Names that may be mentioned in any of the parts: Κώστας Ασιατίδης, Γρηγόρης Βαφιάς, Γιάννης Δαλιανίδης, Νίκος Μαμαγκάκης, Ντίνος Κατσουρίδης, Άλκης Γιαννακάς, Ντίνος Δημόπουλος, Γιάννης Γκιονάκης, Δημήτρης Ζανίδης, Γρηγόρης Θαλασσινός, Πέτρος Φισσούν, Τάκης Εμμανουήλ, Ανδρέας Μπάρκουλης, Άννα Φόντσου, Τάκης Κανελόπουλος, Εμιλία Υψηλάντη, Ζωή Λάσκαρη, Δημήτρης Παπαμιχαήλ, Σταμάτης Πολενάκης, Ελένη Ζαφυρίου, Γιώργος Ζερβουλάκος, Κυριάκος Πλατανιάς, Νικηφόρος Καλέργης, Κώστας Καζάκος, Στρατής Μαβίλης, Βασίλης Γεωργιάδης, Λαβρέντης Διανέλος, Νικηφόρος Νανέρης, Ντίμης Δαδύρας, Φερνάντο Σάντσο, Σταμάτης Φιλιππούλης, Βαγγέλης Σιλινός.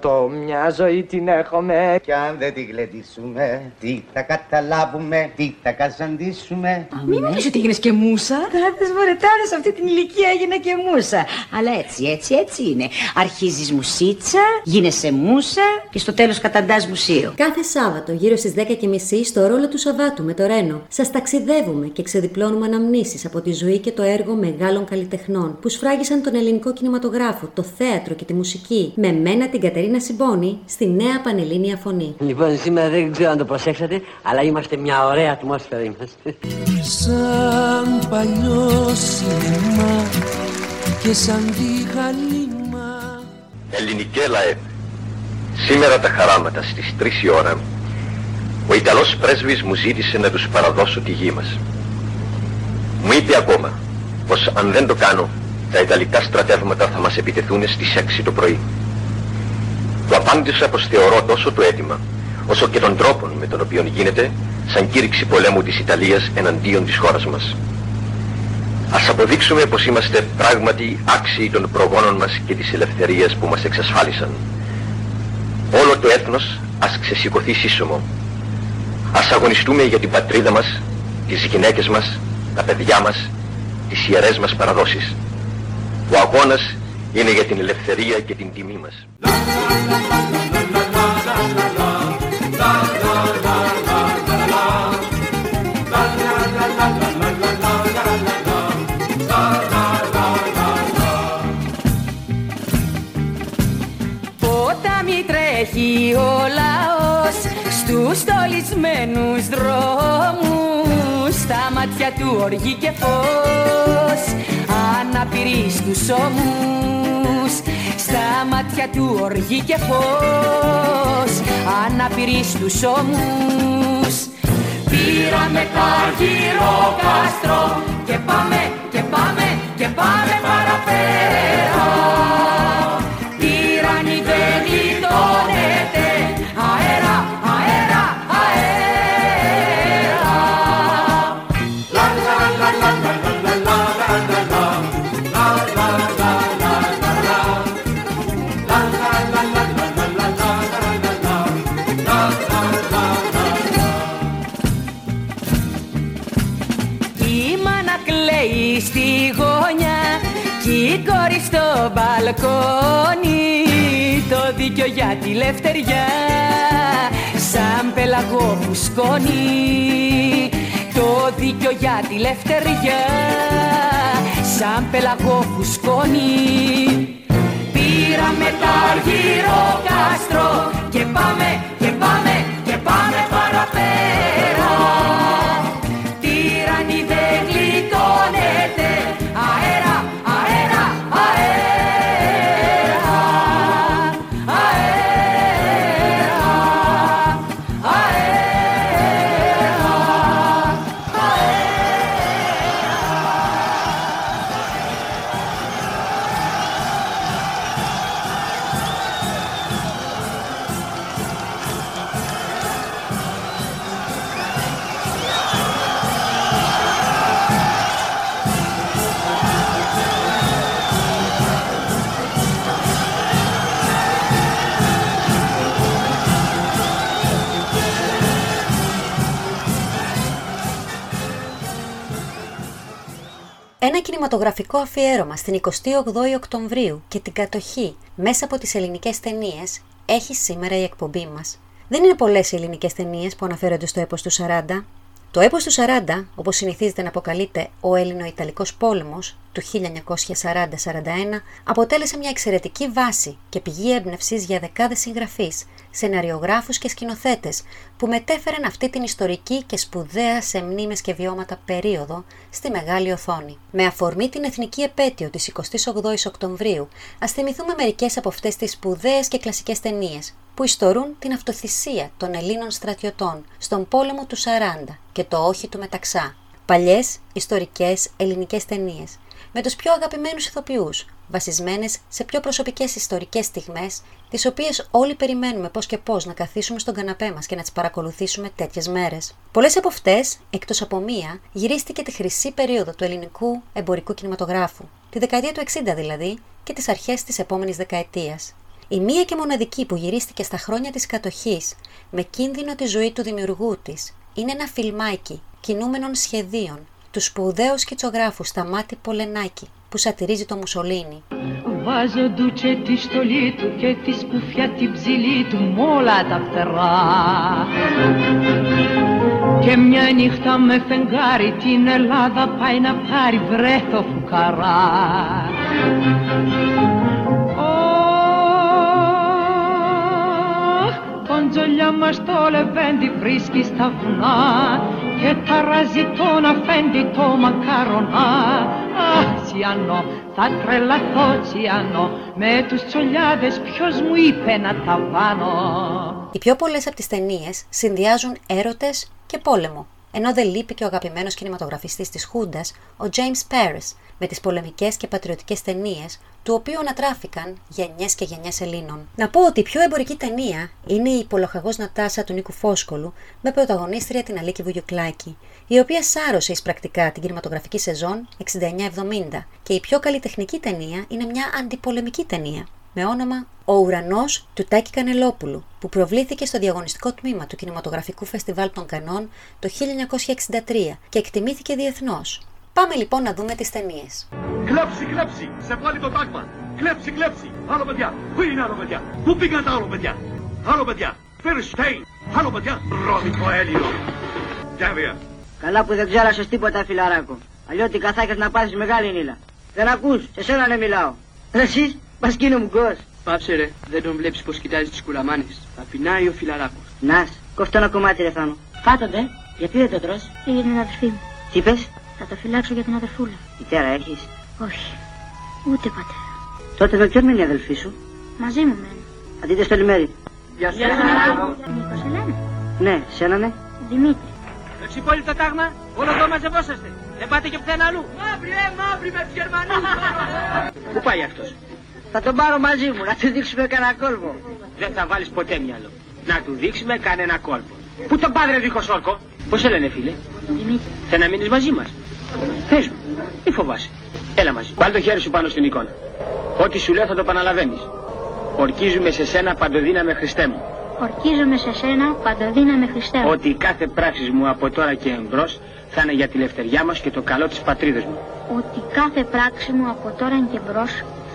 Το μια ζωή την έχουμε κι αν δεν την γλεντήσουμε, τι θα καταλάβουμε, τι θα καζαντήσουμε. Μην νομίζεις ότι έγινες και μούσα. Τάδες μωρετάδες, σε αυτή την ηλικία έγινα και μούσα. Αλλά έτσι είναι. Αρχίζεις μουσίτσα, γίνεσαι μούσα και στο τέλος καταντάς μουσείο. Κάθε Σάββατο γύρω στις 10:30 στο ρόλο του Σαββάτου με το Ρένο σας ταξιδεύουμε και ξεδιπλώνουμε αναμνήσεις από τη ζωή και το έργο μεγάλων καλλιτεχνών που σφράγισαν τον ελληνικό κινηματογράφο, το θέατρο και τη μουσική. Με μένα την Κατερίνα Συμπόνη στη νέα πανελλήνια φωνή. Λοιπόν, σήμερα δεν ξέρω αν το προσέξατε, αλλά είμαστε μια ωραία ατμόσφαιρα είμαστε. Σαν παλιό σινεμά και σαν διχανήμα. Ελληνικέ λαέ, σήμερα τα χαράματα στις 3 η ώρα ο Ιταλός πρέσβης μου ζήτησε να τους παραδώσω τη γη μας. Μου είπε ακόμα πως αν δεν το κάνω τα Ιταλικά στρατεύματα θα μας επιτεθούν στις 6 το πρωί. Του απάντησα πως θεωρώ τόσο το αίτημα, όσο και των τρόπων με τον οποίο γίνεται, σαν κήρυξη πολέμου της Ιταλίας εναντίον της χώρας μας. Ας αποδείξουμε πως είμαστε πράγματι άξιοι των προγόνων μας και της ελευθερίας που μας εξασφάλισαν. Όλο το έθνος ας ξεσηκωθεί σύσσωμο. Ας αγωνιστούμε για την πατρίδα μας, τις γυναίκες μας, τα παιδιά μας, τις ιερές μας παραδόσεις. Ο αγώνας είναι για την ελευθερία και την τιμή μας. Ποτάμι τρέχει ο λαός στους στολισμένους δρόμους, στα μάτια του οργή και φως, αναπηρή στους ώμους. Στα μάτια του οργή και φως, αναπηρή στους ώμους. Πήραμε Αργυρό Κάστρο και πάμε, και πάμε, και πάμε παραπέρα. Τύραννη δεν γλιτώνεται, αέρα, αέρα, αέρα. Λα, λα, λα, λα, λα, λα, λα, λα, λα. Στη γωνιά κι η κόρη στο μπαλκόνι, το δίκιο για τη λευτεριά σαν πελαγό που σκόνει, το δίκιο για τη λευτεριά σαν πελαγό που σκόνει. Πήραμε τ' Αργυρό Κάστρο και πάμε, και πάμε, και πάμε παραπέρα. Τύραννη δεν γλιτώνεται, αέρα, αέρα, αέρα, αέρα, αέρα, Ένα κινηματογραφικό αφιέρωμα στην 28η Οκτωβρίου και την κατοχή μέσα από τις ελληνικές ταινίες έχει σήμερα η εκπομπή μας. Δεν είναι πολλές οι ελληνικές ταινίες που αναφέρονται στο έπος του 40. Το έπος του 40, όπως συνηθίζεται να αποκαλείται ο Έλληνο-Ιταλικός πόλεμος του 1940-41, αποτέλεσε μια εξαιρετική βάση και πηγή έμπνευσης για δεκάδες συγγραφείς, σεναριογράφους και σκηνοθέτες που μετέφεραν αυτή την ιστορική και σπουδαία σε μνήμες και βιώματα περίοδο στη μεγάλη οθόνη. Με αφορμή την εθνική επέτειο της 28ης Οκτωβρίου, ας θυμηθούμε μερικές από αυτές τις σπουδαίες και κλασικές ταινίες που ιστορούν την αυτοθυσία των Ελλήνων στρατιωτών στον πόλεμο του 40 και το όχι του Μεταξά. Παλιές, ιστορικές, ελληνικές ταινίες με τους πιο αγαπημένους ηθοποιούς, βασισμένες σε πιο προσωπικές ιστορικές στιγμές, τις οποίες όλοι περιμένουμε πώς και πώς να καθίσουμε στον καναπέ μας και να τις παρακολουθήσουμε τέτοιες μέρες. Πολλές από αυτές, εκτός από μία, γυρίστηκε τη χρυσή περίοδο του ελληνικού εμπορικού κινηματογράφου, τη δεκαετία του 60 δηλαδή και τις αρχές της επόμενης δεκαετίας. η μία και μοναδική που γυρίστηκε στα χρόνια της κατοχής, με κίνδυνο τη ζωή του δημιουργού της, είναι ένα φιλμάκι κινούμενων σχεδίων του σπουδαίου σκητσογράφου Σταμάτη Πολενάκη, που σατηρίζει το Μουσολίνι. Βάζω ντουτσε τη στολή του και τη σκουφιά την ψηλή του μ' όλα τα φτερά. Και μια νύχτα με φεγγάρι την Ελλάδα πάει να πάρει, βρε το φουκαρά. Κοντζολιά μας το λεβέντι βρίσκει στα βουνά και ταράζει τον αφέντη το μακαρονά. Τσιανό, θα τρελαθώ τσιανό, με τους τσολιάδες ποιος μου είπε να τα βάνω. Οι πιο πολλές από τις ταινίες συνδυάζουν έρωτες και πόλεμο, ενώ δεν λείπει και ο αγαπημένος κινηματογραφιστής της Χούντας, ο Τζέιμς Πάρις, με τις πολεμικές και πατριωτικές ταινίες, του οποίου ανατράφηκαν γενιές και γενιές Ελλήνων. Να πω ότι η πιο εμπορική ταινία είναι η Πολοχαγός Νατάσα του Νίκου Φόσκολου, με πρωταγωνίστρια την Αλίκη Βουγιουκλάκη, η οποία σάρωσε εις πρακτικά την κινηματογραφική σεζόν 69-70, και η πιο καλλιτεχνική ταινία είναι μια αντιπολεμική ταινία με όνομα «Ο Ουρανός» του Τάκη Κανελόπουλου, που προβλήθηκε στο διαγωνιστικό τμήμα του Κινηματογραφικού Φεστιβάλ των Κανών το 1963 και εκτιμήθηκε διεθνώς. Πάμε λοιπόν να δούμε τις ταινίες. Κλέψει, κλέψει, σε βγάλει το τάγμα. Κλέψει, κλέψει, άλλο παιδιά, πού είναι άλλο παιδιά, πού πήγαν τα άλλο παιδιά. Άλλο παιδιά, Φερστέιν, άλλο παιδιά, Ρώμικο Έλληνο. Γεύεια. Καλά που δεν ξέρασες τίποτα, φιλαράκο. Αλλιώτικα θα είχες να πάθεις μεγάλη νύλα. Δεν ακούς, σε σένα δεν μιλάω. Εσείς, πασκίνο μου γκος. Πάψε ρε, δεν τον βλέπεις πως κοιτάζει τις κουλαμάνες. Θα πεινάει ο φιλαράκος. Νας, κόφτω ένα κομμάτι ρε Θάνο. Πάτονται, γιατί δεν το τρως. Έγινε ένα αδερφή μου. Τι είπες? Θα το φυλάξω για την αδερφούλα. Μητέρα έχεις? Όχι, ούτε πατέρα. Τότε με ποιον μένει η αδελφή σου? Μαζί μου μένει. Αν δείτε στο λιμέρι. Γεια σας. Νίκο, σε λένε? Ναι, σένα ναι. Δημήτρη. Εξ υπόλοιπο το τάγμα, όλο εδώ μαζευόσαστε. Δεν πάτε και πουθενά αλλού. Μαύρη, μαύρη με τους Γερμανούς. Πού πάει αυτός? Θα τον πάρω μαζί μου, να του δείξουμε κανένα κόλπο. Δεν θα βάλεις ποτέ μυαλό. Να του δείξουμε κανένα κόλπο. Πού τον πάδρε δίχως όρκο? Πώς σε λένε φίλε? Δημήτρη. Θε να μείνεις μαζί μας? Θες μου, μη φοβάσαι. Έλα μαζί. Βάλ' το χέρι σου πάνω στην εικόνα. Ό,τι σου λέω θα το επαναλαβαίνεις. Ορκίζουμε σε σένα, παντοδύναμε Χριστέ μου. Ορκίζομαι σε σένα, παντοδύναμε Χριστέ μου. Ότι η κάθε πράξη μου από τώρα και εμπρός θα είναι για τη ελευθεριά μας και το καλό της πατρίδας μου. Ότι κάθε πράξη μου από τώρα και εμπρός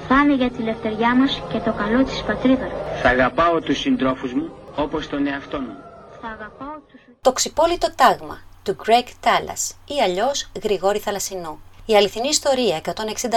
θα είναι για τη ελευθεριά μας και το καλό της πατρίδας μου. Θα αγαπάω τους συντρόφους μου όπως τον εαυτό μου. Θα αγαπάω τους... Το ξυπόλυτο τάγμα του Greg Talas ή αλλιώς Γρηγόρη Θαλασσινού. Η αληθινή ιστορία 160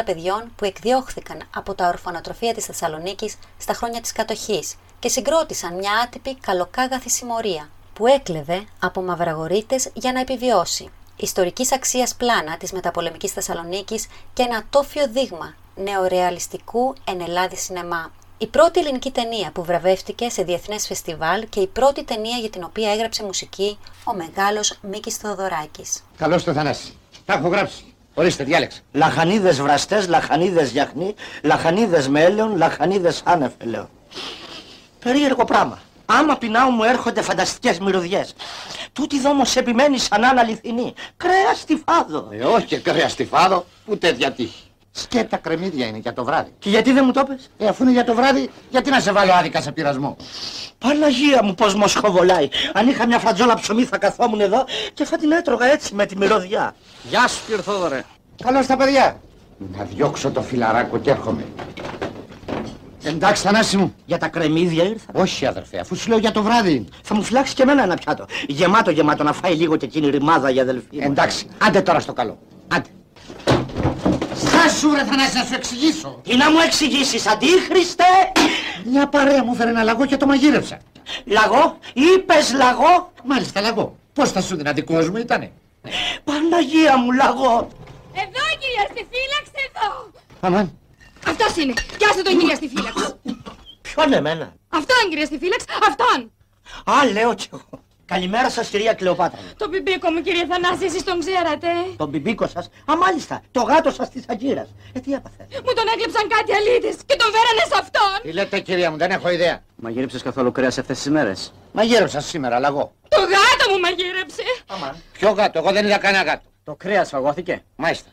παιδιών που εκδιώχθηκαν από τα ορφανοτροφία της Θεσσαλονίκης στα χρόνια της κατοχής και συγκρότησαν μια άτυπη καλοκάγαθη συμμορία που έκλεβε από μαυραγορείτες για να επιβιώσει. Ιστορικής αξίας πλάνα της μεταπολεμικής Θεσσαλονίκης και ένα τόφιο δείγμα νεορεαλιστικού εν Ελλάδη σινεμά. Η πρώτη ελληνική ταινία που βραβεύτηκε σε διεθνές φεστιβάλ και η πρώτη ταινία για την οποία έγραψε μουσική ο μεγάλος Μίκης Θεοδωράκης. Καλώς το Θανάση. Τα έχω γράψει. Ορίστε, διάλεξε. Λαχανίδες βραστές, λαχανίδες γιαχνή, λαχανίδες με έλεον, λαχανίδες άνευ ελαιών. Περίεργο πράγμα. Άμα πεινάω μου έρχονται φανταστικές μυρωδιές. Τούτη εδώ όμως επιμένει σαν άλλα αληθινή. Κρέα στη φάδο. Όχι κρέα στη φάδο, ούτε διατύχει. Σκέτα κρεμμύδια είναι για το βράδυ. Και γιατί δεν μου το πες? Αφού είναι για το βράδυ, γιατί να σε βάλω άδικα σε πειρασμό. Παναγία μου πως μοσχοβολάει. Αν είχα μια φατζόλα ψωμί θα καθόμουν εδώ και θα την έτρωγα έτσι με τη μυρωδιά. Γεια σου κύριε Θόδωρε. Καλώς τα παιδιά. Να διώξω το φιλαράκο και έρχομαι. Εντάξει Θανάση μου. Για τα κρεμμύδια ήρθα. Όχι αδερφέ, αφού σου λέω για το βράδυ. Θα μου φυλάξει και εμένα ένα πιάτο. Γεμάτο γεμάτο να φάει λίγο και εκείνη ρημάδα η αδελφή μου. Εντάξει, άντε τώρα στο καλό. Άντε. Σουρε Θανάση, να σου εξηγήσω. Τι να μου εξηγήσεις, αντίχριστε? Μια παρέα μου φέρε ένα λαγό και το μαγείρευσα. Λαγό, είπες λαγό? Μάλιστα λαγό. Πώς θα σου δει, δικός μου ήτανε? Παναγία μου, λαγό. Εδώ κυρία στη φύλαξη, εδώ. Αμάν. Αυτός είναι, πιάσε τον κυρία στη φύλαξη. Ποιον εμένα? Αυτόν κυρία στη φύλαξη, αυτόν. Α, λέω κι εγώ. Καλημέρα σας κυρία Κλεοπάτρα. Το πιμπίκο μου κύριε Θανάση, εσείς τον ξέρατε? Τον πιμπίκο σας? Α, μάλιστα, το γάτο σας της Αγκύρας. Τι έπαθε? Μου τον έκλεψαν κάτι αλήτες και τον φέρανε σε αυτόν. Τι λέτε κυρία μου, δεν έχω ιδέα. Μαγείρεψες καθόλου κρέας αυτές τις ημέρες? Μαγείρεψα σήμερα, λαγό. Το γάτο μου μαγείρεψε. Αμάν. Ποιο γάτο? Εγώ δεν είδα κανένα γάτο. Το κρέας φαγώθηκε. Μάλιστα.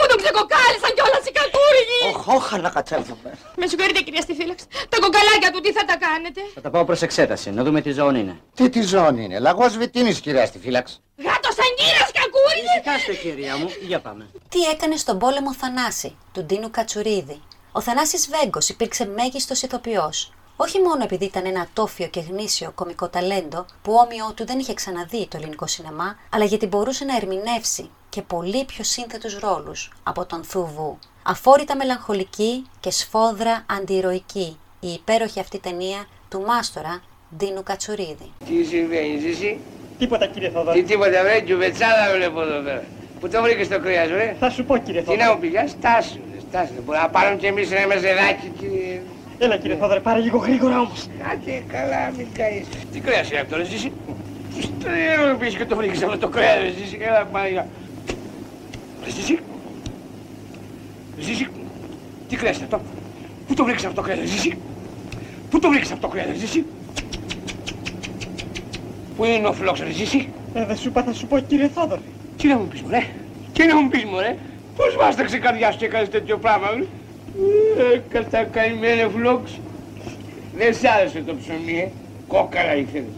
Μου τον ξεκοκάλισαν κιόλας οι κατούργοι! Όχαλα κατσέλθομαι. Με συγχωρείτε, κυρία Στιφύλαξ. Τα κοκαλάκια του τι θα τα κάνετε? Θα τα πάω προς εξέταση, να δούμε τι ζώνη είναι. Τι ζώνη είναι? Λαγός βιτίνης, κυρία Στιφύλαξ. Γάτος αγκύρας, κακούργοι! Κοιτάξτε, κυρία μου, για πάμε. Τι έκανε στον πόλεμο Θανάση, του Ντίνου Κατσουρίδη? Ο Θανάσης Βέγκος υπήρξε μέγιστος ηθοποιός. Όχι μόνο επειδή ήταν ένα ατόφιο και γνήσιο κωμικό ταλέντο που όμοιό του δεν είχε ξαναδεί το ελληνικό σινεμά, αλλά γιατί μπορούσε να ερμηνεύσει και πολύ πιο σύνθετους ρόλους από τον Θουβού. Αφόρητα μελαγχολική και σφόδρα αντιηρωική, η υπέροχη αυτή ταινία του μάστορα Ντίνου Κατσουρίδη. Τι συμβαίνει, Ζήση? Τίποτα, κύριε Θοδωρή. Τίποτα, βρε, κιουβετσάδα βλέπω εδώ πέρα. Πού το βρήκε το κρέα, βρε? Θα σου πω, κύριε Θοδωρή. Τι να μου πηγαίνει, στάσου. Μπορούμε να πάρουμε κι εμεί ένα μεζεδάκι, κύριε. Έλα, κύριε Θόδωρε, πάρε λίγο γρήγορα όμως. Άντε, καλά, μην καείς. Τι κρέας είναι αυτό, ρε Ζήση? Τι πήγες και το βρήκες αυτό το κρέας, ρε Ζήση? Έλα, πάει, έλα. Ζήση. Ζήση. Τι κρέας είναι αυτό? Πού το βρήκες αυτό το κρέας, ρε Ζήση? Πού το βρήκες αυτό το κρέας, ρε Ζήση? Πού είναι ο φλόξ, ρε Ζήση? Δεν σου είπα, θα σου πω, κύριε Θόδωρε. Τι να μου πεις, μωρέ? Τι να μου πεις, μωρέ? Πώς βάσταξε η καρδιά σου και κάνεις τέτοιο πράγμα, μωρέ? Κατά καημένε φλόξ, δεν σ' άρεσε το ψωμί, κόκαλα ήθελες.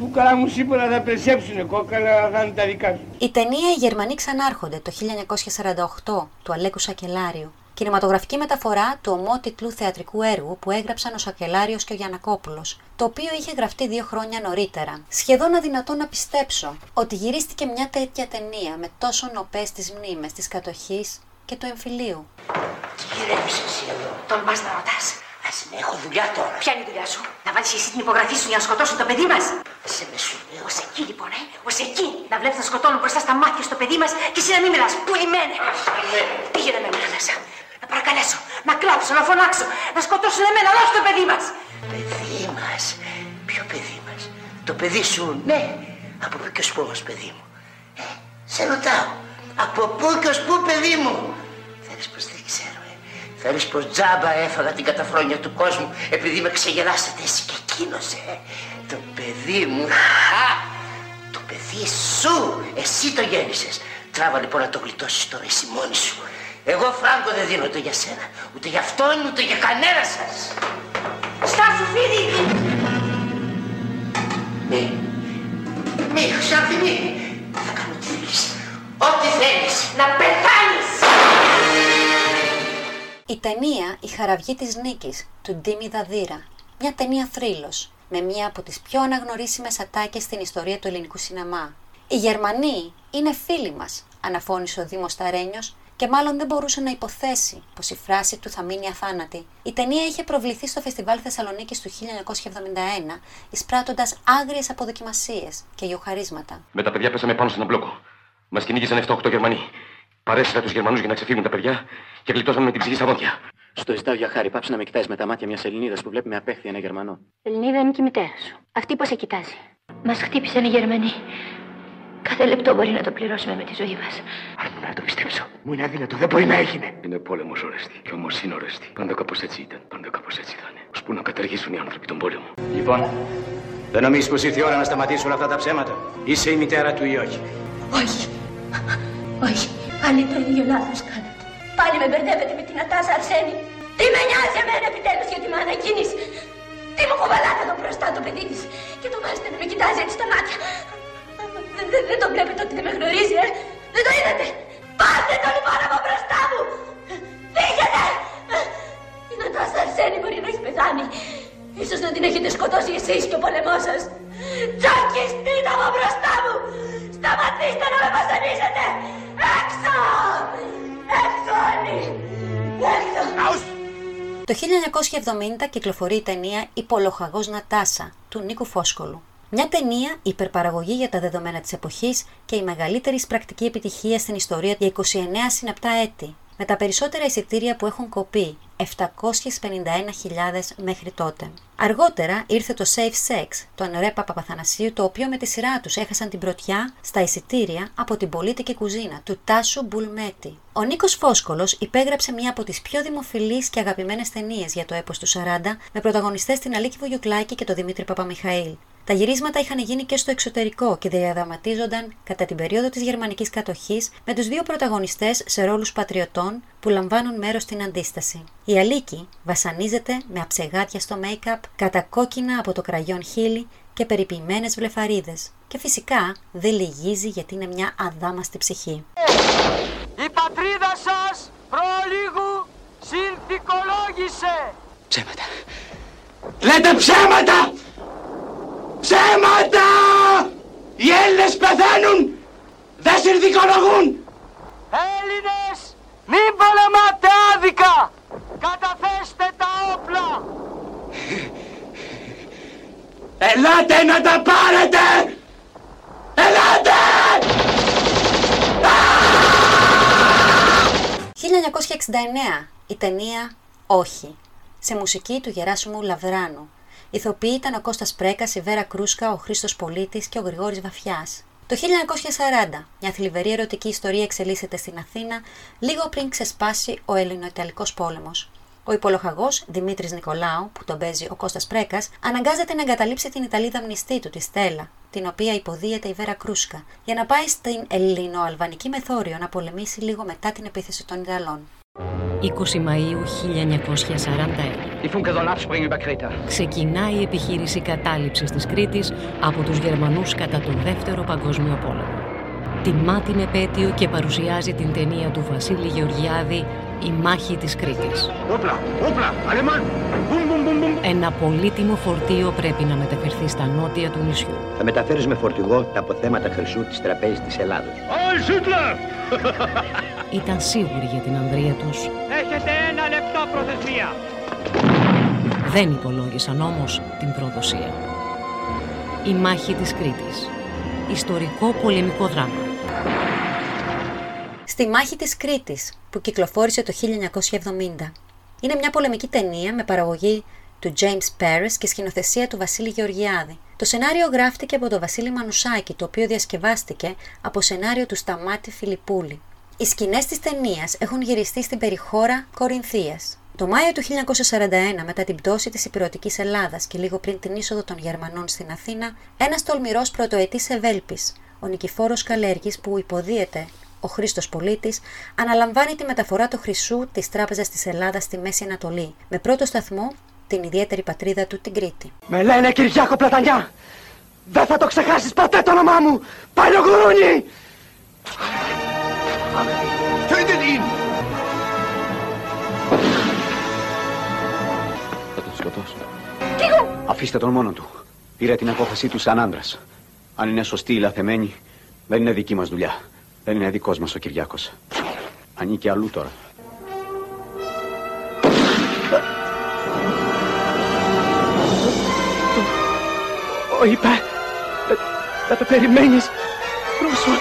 Φουκαλά μου σίγουρα θα περισσέψουνε κόκαλα, θα είναι τα δικά σου. Η ταινία «Οι Γερμανοί ξανάρχονται» το 1948 του Αλέκου Σακελάριου, κινηματογραφική μεταφορά του ομότιτλου θεατρικού έργου που έγραψαν ο Σακελάριος και ο Γιαννακόπουλος, το οποίο είχε γραφτεί 2 χρόνια νωρίτερα. Σχεδόν αδυνατό να πιστέψω ότι γυρίστηκε μια τέτοια ταινία με τόσο νοπές τις μνήμες της κατοχής και του εμφυλίου. Τι γυρεύεις εσύ εδώ? Τον πας να ρωτάς? Ας με, έχω δουλειά τώρα. Ποια είναι η δουλειά σου? Να βάλεις εσύ την υπογραφή σου για να σκοτώσουν το παιδί μας? Σε με σου λέω. Ως εκεί λοιπόν, ως εκεί. Να βλέπεις να σκοτώνουν μπροστά στα μάτια στο παιδί μας και εσύ να μην μιλάς. Πουλημένε. Πήγαινε με μένα μέσα. Να παρακαλέσω, να κλάψω, να φωνάξω, να σκοτώσουν εμένα, αλλά όχι το παιδί μας. Παιδί μας? Ποιο παιδί μας? Το παιδί σου? Ναι. Από πού και ως πού μας, παιδί μου? Σε ρωτάω. Από πού και ως πού, παιδί μου? Θέλεις πως δεν ξέρω, Θέλεις πως τζάμπα έφαγα την καταφρόνια του κόσμου επειδή με ξεγελάσατε εσύ και εκείνος, Το παιδί μου, το παιδί σου, εσύ το γέννησες. Τράβα λοιπόν να το γλιτώσεις τώρα εσύ μόνη σου. Εγώ φράγκο δεν δίνω ούτε για σένα, ούτε για αυτόν, ούτε για κανένα σας. Στάσου, φίλοι! Μη, Χρυσάνθη, μη. Θα κάνω τι θέλεις. Ό,τι θέλεις, να πεθάνεις! Η ταινία «Η Χαραυγή της Νίκης» του Ντίμη Δαδύρα. Μια ταινία θρύλος, με μία από τις πιο αναγνωρίσιμες ατάκες στην ιστορία του ελληνικού σινεμά. «Οι Γερμανοί είναι φίλοι μας», αναφώνησε ο Δήμος Ταρένιος, και μάλλον δεν μπορούσε να υποθέσει πως η φράση του θα μείνει αθάνατη. Η ταινία είχε προβληθεί στο Φεστιβάλ Θεσσαλονίκης του 1971, εισπράττοντας άγριες αποδοκιμασίες και γιοχαρίσματα. Με τα παιδιά πέσαμε πάνω σε ένα μπλόκο. Μας κυνήγησαν 7-8 Γερμανοί. Παρέσυρα τους Γερμανούς για να ξεφύγουν τα παιδιά και γλιτώσαμε με την ψυχή στα δόντια. Στο ζητάω για χάρη, πάψε να με κοιτάζει με τα μάτια μιας Ελληνίδας που βλέπει με απέχθεια ένα Γερμανό. Ελληνίδα είναι και η μητέρα σου. Αυτή πώς σε κοιτάζει? Μας χτύπησαν οι Γερμανοί. Κάθε λεπτό μπορεί να το πληρώσουμε με τη ζωή μας. Αρνούμε να το πιστέψω. Μου είναι αδύνατο, δεν μπορεί να έγινε. Είναι πόλεμος όρεστη, και όμως είναι όρεστη. Πάντα κάπως έτσι ήταν, πάντα κάπως έτσι θα είναι. Ώσπου να καταργήσουν οι άνθρωποι τον πόλεμο. Λοιπόν, δεν νομίζεις πως ήρθε η ώρα να σταματήσουν αυτά τα ψέματα? Είσαι η μητέρα του ή όχι? Όχι. Όχι. Αν ήταν ίδιο λάθος κάνατε. Πάλι με μπερδεύετε με την Ατάσα Αρσένη. Τι με νοιάζει εμένα επιτέλους για τη μάνα εκείνης? Τι μου κουβαλάτε εδώ μπροστά το παιδί της και το βάζετε να με κοιτάζει έτσι στα μάτια? Δεν τον βλέπετε ότι δεν με γνωρίζει, Δεν το είδατε? Πάστε το λοιπόν από μπροστά μου! Φύγετε! Η Ατάσα Αρσένη μπορεί να έχει πεθάνει. Ίσως να την έχετε σκοτώσει εσείς και ο πολεμός σας. Τζάκης, πείτε από μπροστά μου! Σταματήστε να με βασανίζετε! Έξω! Έξω όλοι! Έξω! Το 1970 κυκλοφορεί η ταινία «Η Πολοχαγός Νατάσα» του Νίκου Φόσκολου. Μια ταινία υπερπαραγωγή για τα δεδομένα της εποχής και η μεγαλύτερη πρακτική επιτυχία στην ιστορία για 29 συναπτά έτη, με τα περισσότερα εισιτήρια που έχουν κοπεί, 751.000 μέχρι τότε. Αργότερα ήρθε το Safe Sex, το ανρέπα Παπαθανασίου, το οποίο με τη σειρά τους έχασαν την πρωτιά στα εισιτήρια από την πολίτικη κουζίνα του Τάσου Μπουλμέτη. Ο Νίκος Φόσκολος υπέγραψε μία από τις πιο δημοφιλείς και αγαπημένες ταινίες για το έπος του 40, με πρωταγωνιστές την Αλίκη Βουγιουκλάκη και τον Δημήτρη Παπαμιχαήλ. Τα γυρίσματα είχαν γίνει και στο εξωτερικό και διαδραματίζονταν κατά την περίοδο της γερμανικής κατοχής με τους δύο πρωταγωνιστές σε ρόλους πατριωτών που λαμβάνουν μέρος στην αντίσταση. Η Αλίκη βασανίζεται με αψεγάτια στο make-up, κατακόκκινα από το κραγιόν χείλη και περιποιημένες βλεφαρίδες. Και φυσικά δεν λυγίζει γιατί είναι μια αδάμαστη ψυχή. Η πατρίδα σας προλίγου συνθηκολόγησε. Ψέματα. Λέτε ψέματα! Ψέματα! Οι Έλληνες πεθαίνουν! Δεν συνθηκολογούν! Έλληνες, μην πολεμάτε άδικα! Καταθέστε τα όπλα! Ελάτε να τα πάρετε! Ελάτε! 1969, η ταινία «Όχι», σε μουσική του Γεράσιμου Λαβράνου. Ηθοποιοί ήταν ο Κώστας Πρέκας, η Βέρα Κρούσκα, ο Χρήστος Πολίτης και ο Γρηγόρης Βαφιάς. Το 1940, μια θλιβερή ερωτική ιστορία εξελίσσεται στην Αθήνα, λίγο πριν ξεσπάσει ο Ελληνοϊταλικός πόλεμος. Ο υπολοχαγός Δημήτρης Νικολάου, που τον παίζει ο Κώστας Πρέκας, αναγκάζεται να εγκαταλείψει την Ιταλίδα μνηστή του, τη Στέλλα, την οποία υποδίεται η Βέρα Κρούσκα, για να πάει στην Ελληνοαλβανική Μεθόριο να πολεμήσει λίγο μετά την επίθεση των Ιταλών. 20 Μαΐου 1941 ξεκινάει η επιχείρηση κατάληψης της Κρήτης από τους Γερμανούς κατά τον Δεύτερο Παγκόσμιο Πόλεμο. Τιμά την επέτειο και παρουσιάζει την ταινία του Βασίλη Γεωργιάδη «Η μάχη της Κρήτης». Ένα πολύτιμο φορτίο πρέπει να μεταφερθεί στα νότια του νησιού. Θα μεταφέρεις με φορτηγό τα αποθέματα χρυσού της τραπέζης της Ελλάδος. Ήταν σίγουροι για την ανδρεία τους. Έχετε 1 λεπτό προθεσμία. Δεν υπολόγισαν όμως την προδοσία. Η μάχη της Κρήτης. Ιστορικό πολεμικό δράμα. Στη μάχη της Κρήτης, που κυκλοφόρησε το 1970. Είναι μια πολεμική ταινία με παραγωγή του Τζέιμς Πάρις και σκηνοθεσία του Βασίλη Γεωργιάδη. Το σενάριο γράφτηκε από τον Βασίλη Μανουσάκη, το οποίο διασκευάστηκε από σενάριο του Σταμάτη Φιλιππούλη. Οι σκηνές της ταινίας έχουν γυριστεί στην περιχώρα Κορινθίας. Το Μάιο του 1941, μετά την πτώση της Ηπειρωτικής Ελλάδας και λίγο πριν την είσοδο των Γερμανών στην Αθήνα, ένας τολμηρός πρωτοετής ευέλπης, ο Νικηφόρος Καλέργης, που υποδίεται ο Χρήστος Πολίτης, αναλαμβάνει τη μεταφορά του χρυσού της Τράπεζας της Ελλάδας στη Μέση Ανατολή, με πρώτο σταθμό την ιδιαίτερη πατρίδα του, την Κρήτη. Με λένε Κυριάκο Πλατανιά! Δεν θα το ξεχάσεις ποτέ το όνομά μου! Παλιογουρούνι! Tötet ihn! Θα τον σκοτώσω. Αφήστε τον μόνο του. Πήρα την απόφαση του σαν άντρας. Αν είναι σωστή ή λαθεμένη, δεν είναι δική μας δουλειά. Δεν είναι δικός μας ο Κυριάκος. Ανήκει αλλού τώρα. Το είπα. Θα το περιμένεις. Πρόσφατα.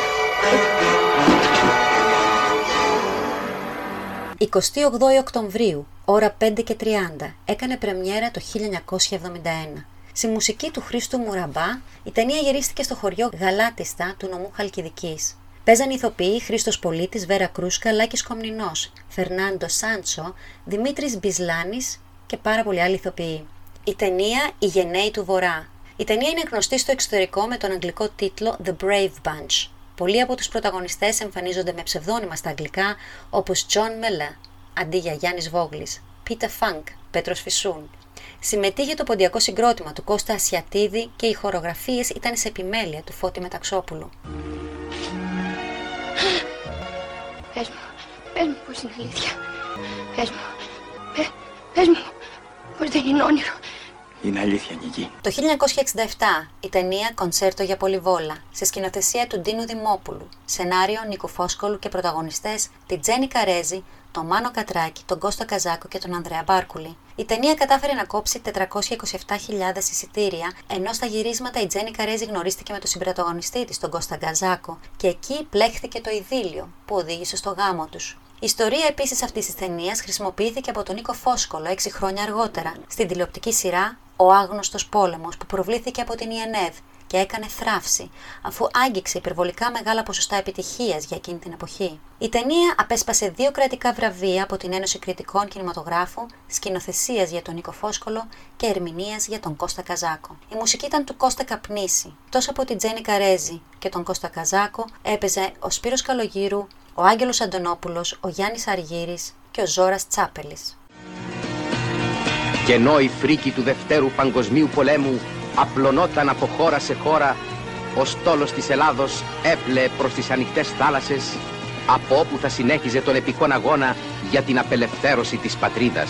28 Οκτωβρίου, ώρα 5:30, έκανε πρεμιέρα το 1971. Στη μουσική του Χρήστου Μουραμπά, η ταινία γυρίστηκε στο χωριό Γαλάτιστα του νομού Χαλκιδικής. Παίζαν ηθοποιοί Χρήστος Πολίτης, Βέρα Κρούσκα, Λάκης Κομνινός, Φερνάντο Σάντσο, Δημήτρης Μπισλάνης και πάρα πολλοί άλλοι ηθοποιοί. Η ταινία «Οι γενναίοι του Βορρά». Η ταινία είναι γνωστή στο εξωτερικό με τον αγγλικό τίτλο «The Brave Bunch». Πολλοί από τους πρωταγωνιστές εμφανίζονται με ψευδόνυμα στα αγγλικά, όπως John Mellor, αντί για Γιάννης Βόγλης, Peter Funk, Πέτρος Φυσούν. Συμμετείχε το ποντιακό συγκρότημα του Κώστα Ασιατίδη και οι χορογραφίες ήταν σε επιμέλεια του Φώτη Μεταξόπουλου. Πες μου πώς είναι αλήθεια. Πες μου πώς δεν είναι όνειρο. Είναι αλήθεια, Νίκη. Το 1967, η ταινία «Κονσέρτο για πολυβόλα», σε σκηνοθεσία του Ντίνου Δημόπουλου, σενάριο Νίκου Φόσκολου και πρωταγωνιστές την Τζένι Καρέζη, τον Μάνο Κατράκη, τον Κώστα Καζάκο και τον Ανδρέα Μπάρκουλη. Η ταινία κατάφερε να κόψει 427.000 εισιτήρια, ενώ στα γυρίσματα η Τζένι Καρέζη γνωρίστηκε με τον συμπρωταγωνιστή της, τον Κώστα Καζάκο, και εκεί πλέχθηκε το ειδήλιο που οδήγησε στο γάμο τους. Η ιστορία επίσης αυτής της ταινίας χρησιμοποιήθηκε από τον Νίκο Φόσκολο 6 χρόνια αργότερα στην τηλεοπτική σειρά «Ο άγνωστος πόλεμος», που προβλήθηκε από την ΙΕΝΕΔ και έκανε θράψη, αφού άγγιξε υπερβολικά μεγάλα ποσοστά επιτυχίας για εκείνη την εποχή. Η ταινία απέσπασε 2 κρατικά βραβεία από την Ένωση Κριτικών Κινηματογράφου, σκηνοθεσίας για τον Νίκο Φόσκολο και ερμηνείας για τον Κώστα Καζάκο. Η μουσική ήταν του Κώστα Καπνίση. Τόσο από την Τζένι Καρέζη και τον Κώστα Καζάκο έπαιζε ο Σπύρος Καλογύρου, ο Άγγελος Αντωνόπουλος, ο Γιάννης Αργύρης και ο Ζόρας Τσάπελης. Και ενώ η φρίκη του Δευτέρου Παγκοσμίου Πολέμου απλωνόταν από χώρα σε χώρα, ο στόλος της Ελλάδος έπλεε προς τις ανοιχτές θάλασσες, από όπου θα συνέχιζε τον επικών αγώνα για την απελευθέρωση της πατρίδας.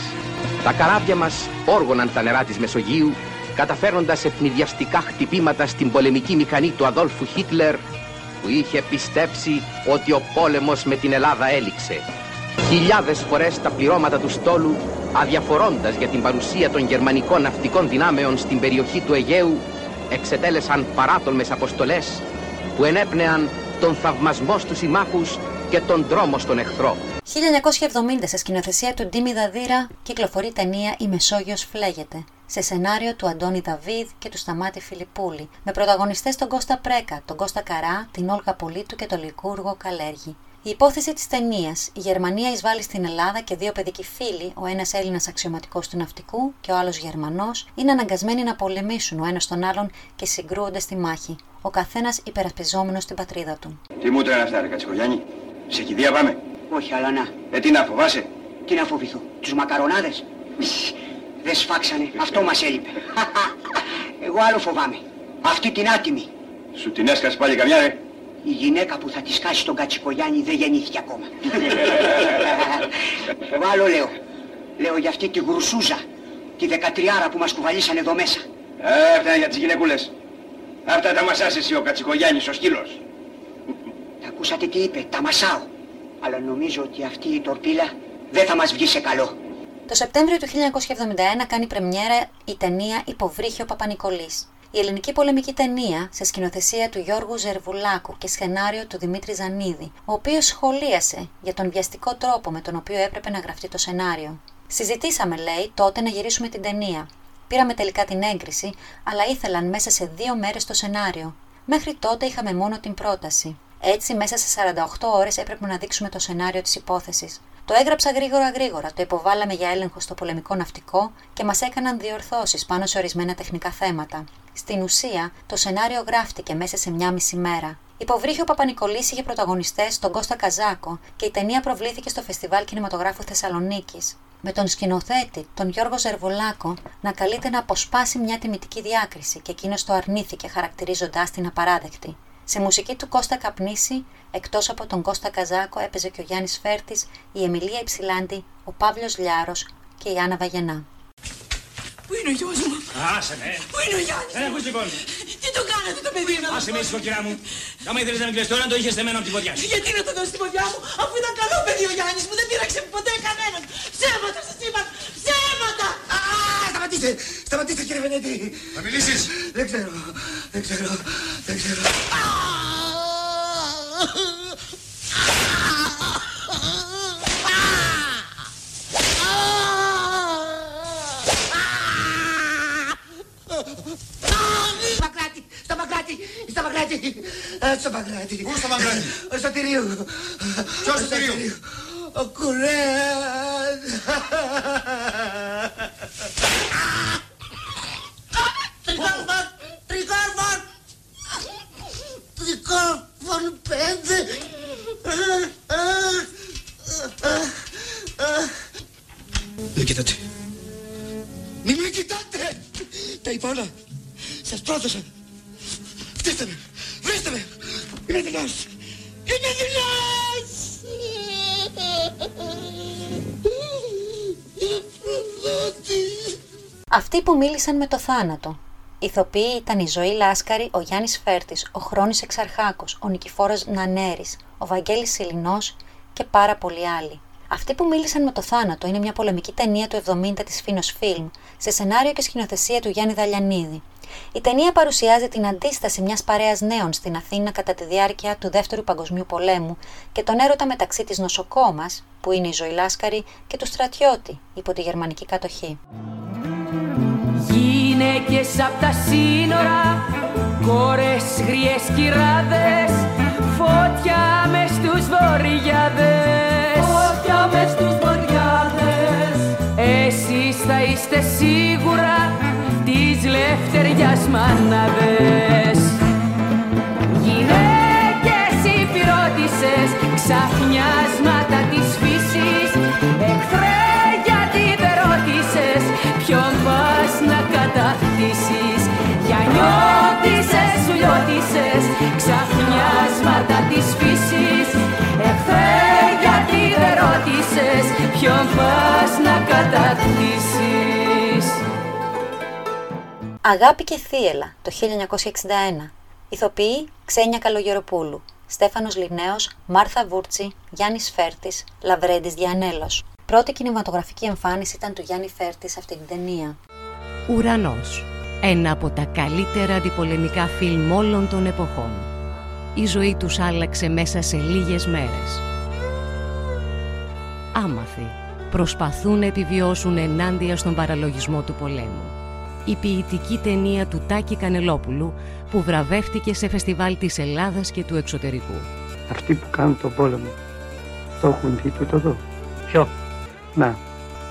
Τα καράβια μας όργωναν τα νερά της Μεσογείου, καταφέρνοντας ευνηδιαστικά χτυπήματα στην πολεμική μηχανή του Αδόλφου Χίτλερ, που είχε πιστέψει ότι ο πόλεμος με την Ελλάδα έληξε. Χιλιάδες φορές τα πληρώματα του στόλου, αδιαφορώντας για την παρουσία των γερμανικών ναυτικών δυνάμεων στην περιοχή του Αιγαίου, εξετέλεσαν παράτολμες αποστολές που ενέπνεαν τον θαυμασμό στους συμμάχους και τον δρόμο στον εχθρό. 1970, σε σκηνοθεσία του Ντίμη Δαδύρα, κυκλοφορεί η ταινία «Η Μεσόγειος φλέγεται», σε σενάριο του Αντώνη Δαβίδ και του Σταμάτη Φιλιππούλη, με πρωταγωνιστές τον Κώστα Πρέκα, τον Κώστα Καρά, την Όλγα Πολίτου και τον Λικούργο Καλέργη. Η υπόθεση της ταινίας: η Γερμανία εισβάλλει στην Ελλάδα και 2 παιδικοί φίλοι, ο ένας Έλληνας αξιωματικός του ναυτικού και ο άλλος Γερμανός, είναι αναγκασμένοι να πολεμήσουν ο ένας τον άλλον και συγκρούονται στη μάχη, ο καθένας υπερασπιζόμενος την πατρίδα του. Τι μου τρένα φτάρει, Κατσικογιάννη, σε κηδεία πάμε? Όχι, αλλά να. Τι να φοβάσαι? Τι να φοβηθώ, τους μακαρονάδες? Δεν σφάξανε, αυτό μας έλειπε. Εγώ άλλο φοβάμαι, αυτή την άτιμη. Σου την έσκασε πάλι καμιά, ρε? Η γυναίκα που θα τη σκάσει τον Κατσικογιάννη δεν γεννήθηκε ακόμα. Άλλο λέω για αυτή τη γρουσούζα, τη 13άρα που μας κουβαλήσαν εδώ μέσα. Αυτά για τις γυναικούλες. Αυτά τα μασάς εσύ ο Κατσικογιάννης, ο σκύλος. Τα ακούσατε τι είπε, τα μασάω. Αλλά νομίζω ότι αυτή η τορπίλα δεν θα μας βγει σε καλό. Το Σεπτέμβριο του 1971 κάνει πρεμιέρα η ταινία «Υποβρύχιο Παπανικολής». Η ελληνική πολεμική ταινία, σε σκηνοθεσία του Γιώργου Ζερβουλάκου και σενάριο του Δημήτρη Ζανίδη, ο οποίος σχολίασε για τον βιαστικό τρόπο με τον οποίο έπρεπε να γραφτεί το σενάριο. «Συζητήσαμε», λέει, «τότε να γυρίσουμε την ταινία. Πήραμε τελικά την έγκριση, αλλά ήθελαν μέσα σε 2 μέρες το σενάριο. Μέχρι τότε είχαμε μόνο την πρόταση. Έτσι, μέσα σε 48 ώρες έπρεπε να δείξουμε το σενάριο της υπόθεσης. Το έγραψα γρήγορα, το υποβάλαμε για έλεγχο στο πολεμικό ναυτικό και μας έκαναν διορθώσεις πάνω σε ορισμένα τεχνικά θέματα. Στην ουσία, το σενάριο γράφτηκε μέσα σε 1,5 μέρα. Υποβρύχιο Παπανικολής είχε πρωταγωνιστές τον Κώστα Καζάκο και η ταινία προβλήθηκε στο Φεστιβάλ Κινηματογράφου Θεσσαλονίκης, με τον σκηνοθέτη, τον Γιώργο Ζερβολάκο, να καλείται να αποσπάσει μια τιμητική διάκριση και εκείνος το αρνήθηκε, χαρακτηρίζοντάς την απαράδεκτη. Σε μουσική του Κώστα Καπνίση, εκτός από τον Κώστα Καζάκο, έπαιζε και ο Γιάννης Φέρτης, η Εμιλία Υψηλάντη, ο Παύλος Λιάρος και η Άννα Βαγενά. Πού είναι ο γιος μου? Άσε με! Πού είναι ο Γιάννης? Ακούς λοιπόν! Τι το κάνατε το παιδί μου? Άσε με ήσυχο, κυρία μου. Αν ήθελες να με κλειστεί τώρα, το είχες δεμένο από την ποδιά σου. Γιατί να το δώσεις την ποδιά μου, αφού ήταν καλό παιδί ο Γιάννης μου, δεν πείραξε ποτέ κανένας. Ψέματα σας είπαν! Ψέματα! Σταματήστε! Σταματήστε, κύριε Βενέτη! Θα μιλήσεις? Δεν ξέρω. Στον Παγκράτη. Πού στον Παγκράτη? Ο Σωτηρίου. Ποιος Σωτηρίου? Ο Κουρέας. Τρικόρφων 5. Δεν κοιτάτε. Μην με κοιτάτε. Τα είπα όλα. Σας πρόδωσα. Φτύστε με. Βρέστε με. Είμαι δυνάς. Αυτοί που μίλησαν με το θάνατο. Ηθοποιοί ήταν η Ζωή Λάσκαρη, ο Γιάννης Φέρτης, ο Χρόνης Εξαρχάκος, ο Νικηφόρος Νανέρης, ο Βαγγέλης Σιλινός και πάρα πολλοί άλλοι. Αυτοί που μίλησαν με το θάνατο είναι μια πολεμική ταινία του 70 της Φίνος Φιλμ, σε σενάριο και σκηνοθεσία του Γιάννη Δαλιανίδη. Η ταινία παρουσιάζει την αντίσταση μιας παρέας νέων στην Αθήνα κατά τη διάρκεια του Δεύτερου Παγκοσμίου Πολέμου και τον έρωτα μεταξύ της νοσοκόμας, που είναι η Ζωή Λάσκαρη, και του στρατιώτη υπό τη γερμανική κατοχή. Γυναίκες απ' τα σύνορα, Χώρες γριές κυράδες, φωτιά μες στους βοριάδες. Φωτιά μες στους βοριάδες. Εσείς θα είστε σίγουρα της λευτεριάς μανάδες. Γυναίκες υπηρώτησες, ξαφνιάσματα της φύσης, εχθρέ γιατί δεν ρώτησες ποιον πας να κατακτήσεις. Γιαννιώτησες, σουλιώτησες, ξαφνιάσματα της φύσης, εχθρέ γιατί δεν ρώτησες ποιον πας να κατακτήσεις. Αγάπη και θύελα, το 1961. Ηθοποιοί Ξένια Καλογεροπούλου, Στέφανος Λινέος, Μάρθα Βούρτσι, Γιάννης Φέρτης, Λαβρέντης Διανέλος. Πρώτη κινηματογραφική εμφάνιση ήταν του Γιάννη Φέρτη σε αυτήν την ταινία. Ουρανός. Ένα από τα καλύτερα αντιπολεμικά φιλμ όλων των εποχών. Η ζωή τους άλλαξε μέσα σε λίγες μέρες. Άμαθοι προσπαθούν να επιβιώσουν ενάντια στον παραλογισμό του πολέμου. Η ποιητική ταινία του Τάκη Κανελόπουλου που βραβεύτηκε σε φεστιβάλ της Ελλάδας και του εξωτερικού. Αυτοί που κάνουν τον πόλεμο, το έχουν δει τούτο εδώ. Ποιο? Να,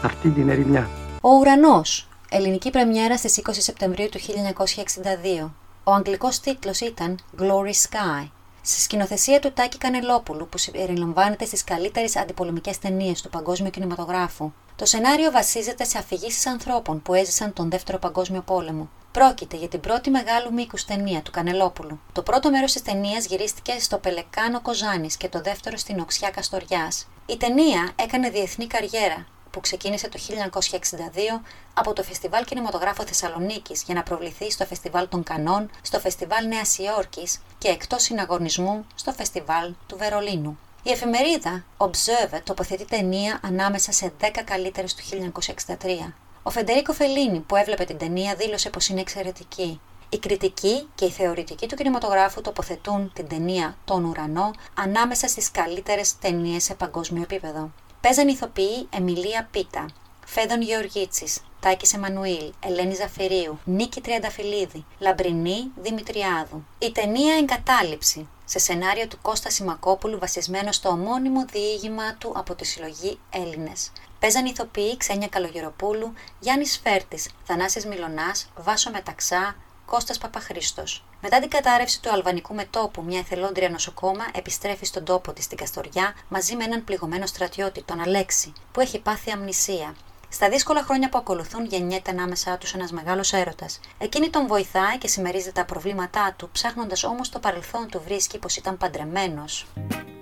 αυτή την ερημιά. Ο Ουρανός. Ελληνική πρεμιέρα στις 20 Σεπτεμβρίου του 1962. Ο αγγλικός τίτλος ήταν Glory Sky. Στη σκηνοθεσία του Τάκη Κανελόπουλου, που συμπεριλαμβάνεται στις καλύτερες αντιπολεμικές ταινίες του παγκόσμιου κινηματογράφου. Το σενάριο βασίζεται σε αφηγήσεις ανθρώπων που έζησαν τον Δεύτερο Παγκόσμιο Πόλεμο. Πρόκειται για την πρώτη μεγάλου μήκους ταινία του Κανελόπουλου. Το πρώτο μέρος της ταινίας γυρίστηκε στο Πελεκάνο Κοζάνης και το δεύτερο στην Οξιά Καστοριάς. Η ταινία έκανε διεθνή καριέρα, που ξεκίνησε το 1962 από το Φεστιβάλ Κινηματογράφου Θεσσαλονίκης για να προβληθεί στο Φεστιβάλ των Κανών, στο Φεστιβάλ Νέας Υόρκης και εκτός συναγωνισμού στο Φεστιβάλ του Βερολίνου. Η εφημερίδα Observer τοποθετεί ταινία ανάμεσα σε 10 καλύτερες του 1963. Ο Φεντερίκο Φελίνι που έβλεπε την ταινία δήλωσε πως είναι εξαιρετική. Η κριτική και η θεωρητική του κινηματογράφου τοποθετούν την ταινία «Τον Ουρανό» ανάμεσα στις καλύτερες ταινίες σε παγκόσμιο επίπεδο. Παίζαν ηθοποιοί Εμιλία Πίτα, Φέδων Γεωργίτσης, Τάκης Εμμανουήλ, Ελένη Ζαφυρίου, Νίκη Τριανταφυλλίδη, Λαμπρινή Δημητριάδου. Η ταινία «Εγκατάλειψη», σε σενάριο του Κώστα Σιμακόπουλου βασισμένο στο ομώνυμο διήγημα του από τη συλλογή Έλληνες. Παίζαν ηθοποιοί Ξένια Καλογεροπούλου, Γιάννης Φέρτης, Θανάσης Μιλωνάς, Βάσο Μεταξά, Κώστας Παπαχρήστος. Μετά την κατάρρευση του αλβανικού μετόπου, μια εθελόντρια νοσοκόμα επιστρέφει στον τόπο της στην Καστοριά μαζί με έναν πληγωμένο στρατιώτη, τον Αλέξη, που έχει πάθει αμνησία. Στα δύσκολα χρόνια που ακολουθούν, γεννιέται ανάμεσά τους ένας μεγάλος έρωτας. Εκείνη τον βοηθάει και συμμερίζεται τα προβλήματά του, ψάχνοντας όμως το παρελθόν του βρίσκει πως ήταν παντρεμένος.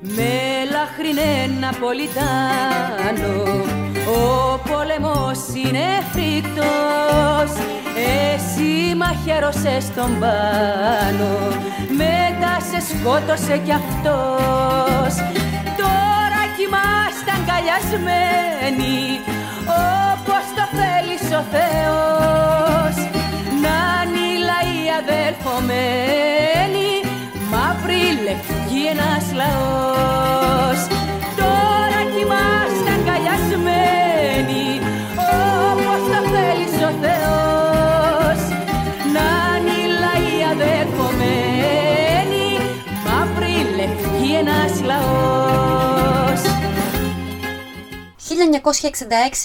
Με λαχρινέ Ναπολιτάνο, ο πολεμός είναι φρικτός. Εσύ μαχαίρωσες τον Πάνο, μετά σε σκότωσε κι αυτός. Τώρα κοιμάστε αγκαλιασμένοι, όπως το θέλεις ο Θεός. Να είναι οι λαοί αδερφωμένοι, μαύροι λευκοί ένας λαός. Τώρα κοιμάστε αγκαλιασμένοι, όπως το θέλεις ο Θεός. Να είναι οι λαοί αδερφωμένοι, μαύροι λευκοί ένας λαός.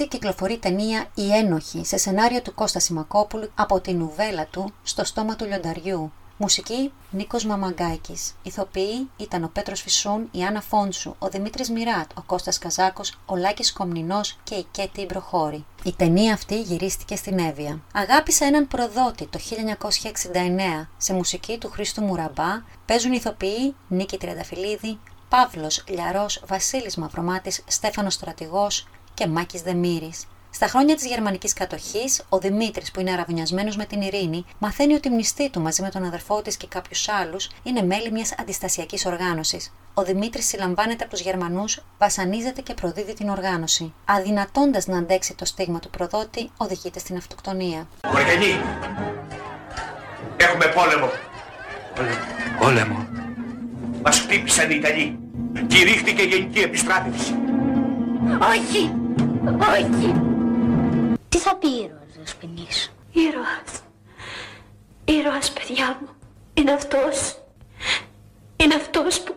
1966 κυκλοφορεί ταινία «Η Ένοχη» σε σενάριο του Κώστα Σιμακόπουλου από την νουβέλα του «Στο στόμα του λιονταριού». Μουσική Νίκος Μαμαγκάκης. Ηθοποιοί ήταν ο Πέτρος Φυσούν, η Άννα Φόντσου, ο Δημήτρης Μυράτ, ο Κώστας Καζάκος, ο Λάκης Κομνινός και η Κέτη Μπροχώρη. Η ταινία αυτή γυρίστηκε στην Εύβοια. Αγάπησα έναν προδότη το 1969 σε μουσική του Χρήστου Μουραμπά. Παίζουν ηθοποιοί Νίκη Τριανταφυλλίδη, Παύλος Λιαρός, Βασίλης Μαυρομάτης, Στέφανος Στρατηγός και Μάκης Δεμύρης. Στα χρόνια της γερμανικής κατοχής, ο Δημήτρης, που είναι αραβωνιασμένος με την ειρήνη, μαθαίνει ότι η μνηστή του μαζί με τον αδερφό της και κάποιους άλλους είναι μέλη μιας αντιστασιακής οργάνωσης. Ο Δημήτρης συλλαμβάνεται από τους Γερμανούς, βασανίζεται και προδίδει την οργάνωση. Αδυνατώντας να αντέξει το στίγμα του προδότη, οδηγείται στην αυτοκτονία. Μοργανή! Έχουμε πόλεμο! Πόλεμο! Μας χτύπησαν οι Ιταλοί! Κηρύχθηκε γενική επιστράτευση! Όχι! Όχι! Τι θα πει ήρωας, Δεσποινής? Ήρωας. Ήρωας, παιδιά μου. Είναι αυτός. Είναι αυτός που...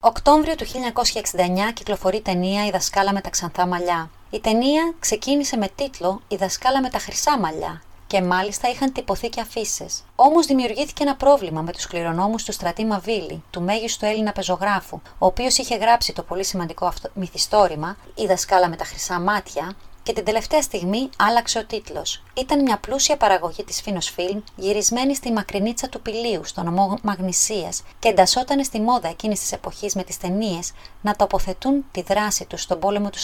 Οκτώβριο του 1969 κυκλοφορεί ταινία «Η δασκάλα με τα ξανθά μαλλιά». Η ταινία ξεκίνησε με τίτλο «Η δασκάλα με τα χρυσά μαλλιά» και μάλιστα είχαν τυπωθεί και αφίσες. Όμως δημιουργήθηκε ένα πρόβλημα με τους κληρονόμους του Στρατή Μαβίλη, του μέγιστου Έλληνα πεζογράφου, ο οποίος είχε γράψει το πολύ σημαντικό μυθιστόρημα «Η δασκάλα με τα χρυσά μάτια» και την τελευταία στιγμή άλλαξε ο τίτλος. Ήταν μια πλούσια παραγωγή της Φίνος Φιλμ, γυρισμένη στη μακρινίτσα του Πηλίου, στο νομό Μαγνησίας, και εντασσόταν στη μόδα εκείνης της εποχής με τις ταινίες να τοποθετούν τη δράση τους στον πόλεμο του 40